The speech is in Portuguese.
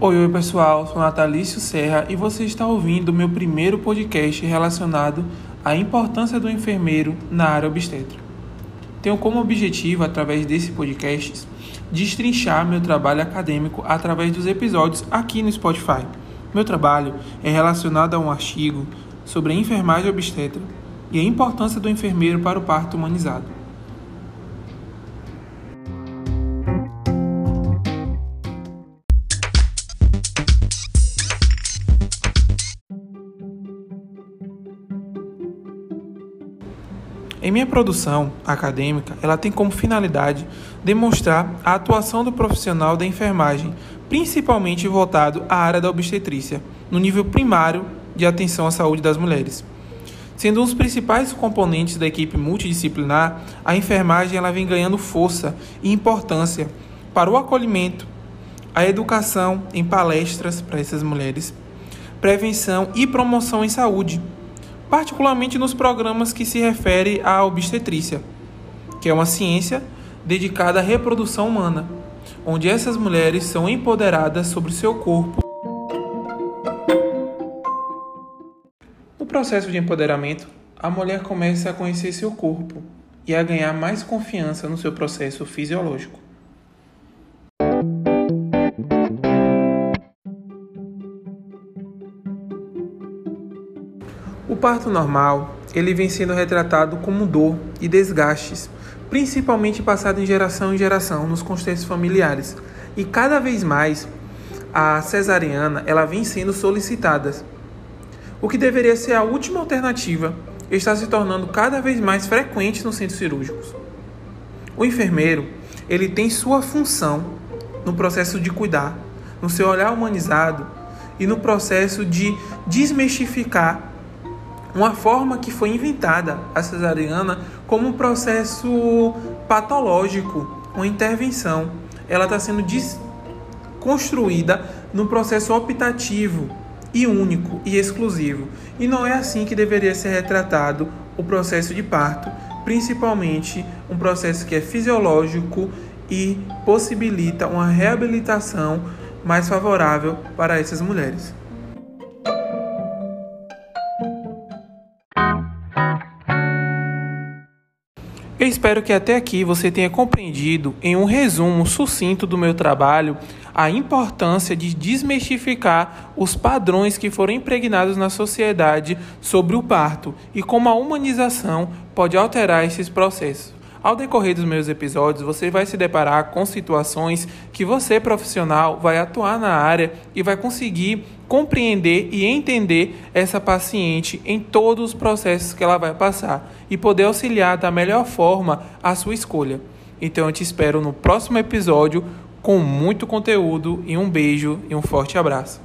Oi pessoal, sou Natalício Serra e você está ouvindo o meu primeiro podcast relacionado à importância do enfermeiro na área obstétrica. Tenho como objetivo, através desse podcast, destrinchar meu trabalho acadêmico através dos episódios aqui no Spotify. Meu trabalho é relacionado a um artigo sobre a enfermagem obstétrica e a importância do enfermeiro para o parto humanizado. Em minha produção acadêmica, ela tem como finalidade demonstrar a atuação do profissional da enfermagem, principalmente voltado à área da obstetrícia, no nível primário de atenção à saúde das mulheres. Sendo um dos principais componentes da equipe multidisciplinar, a enfermagem ela vem ganhando força e importância para o acolhimento, a educação em palestras para essas mulheres, prevenção e promoção em saúde, particularmente nos programas que se referem à obstetrícia, que é uma ciência dedicada à reprodução humana, onde essas mulheres são empoderadas sobre seu corpo. No processo de empoderamento, a mulher começa a conhecer seu corpo e a ganhar mais confiança no seu processo fisiológico. O parto normal, ele vem sendo retratado como dor e desgastes, principalmente passado em geração nos contextos familiares. E cada vez mais, a cesariana, ela vem sendo solicitada. O que deveria ser a última alternativa, está se tornando cada vez mais frequente nos centros cirúrgicos. O enfermeiro, ele tem sua função no processo de cuidar, no seu olhar humanizado e no processo de desmistificar uma forma que foi inventada, a cesariana, como um processo patológico, uma intervenção. Ela está sendo desconstruída num processo optativo e único e exclusivo. E não é assim que deveria ser retratado o processo de parto, principalmente um processo que é fisiológico e possibilita uma reabilitação mais favorável para essas mulheres. Eu espero que até aqui você tenha compreendido, em um resumo sucinto do meu trabalho, a importância de desmistificar os padrões que foram impregnados na sociedade sobre o parto e como a humanização pode alterar esses processos. Ao decorrer dos meus episódios, você vai se deparar com situações que você, profissional, vai atuar na área e vai conseguir compreender e entender essa paciente em todos os processos que ela vai passar e poder auxiliar da melhor forma a sua escolha. Então eu te espero no próximo episódio com muito conteúdo e um beijo e um forte abraço.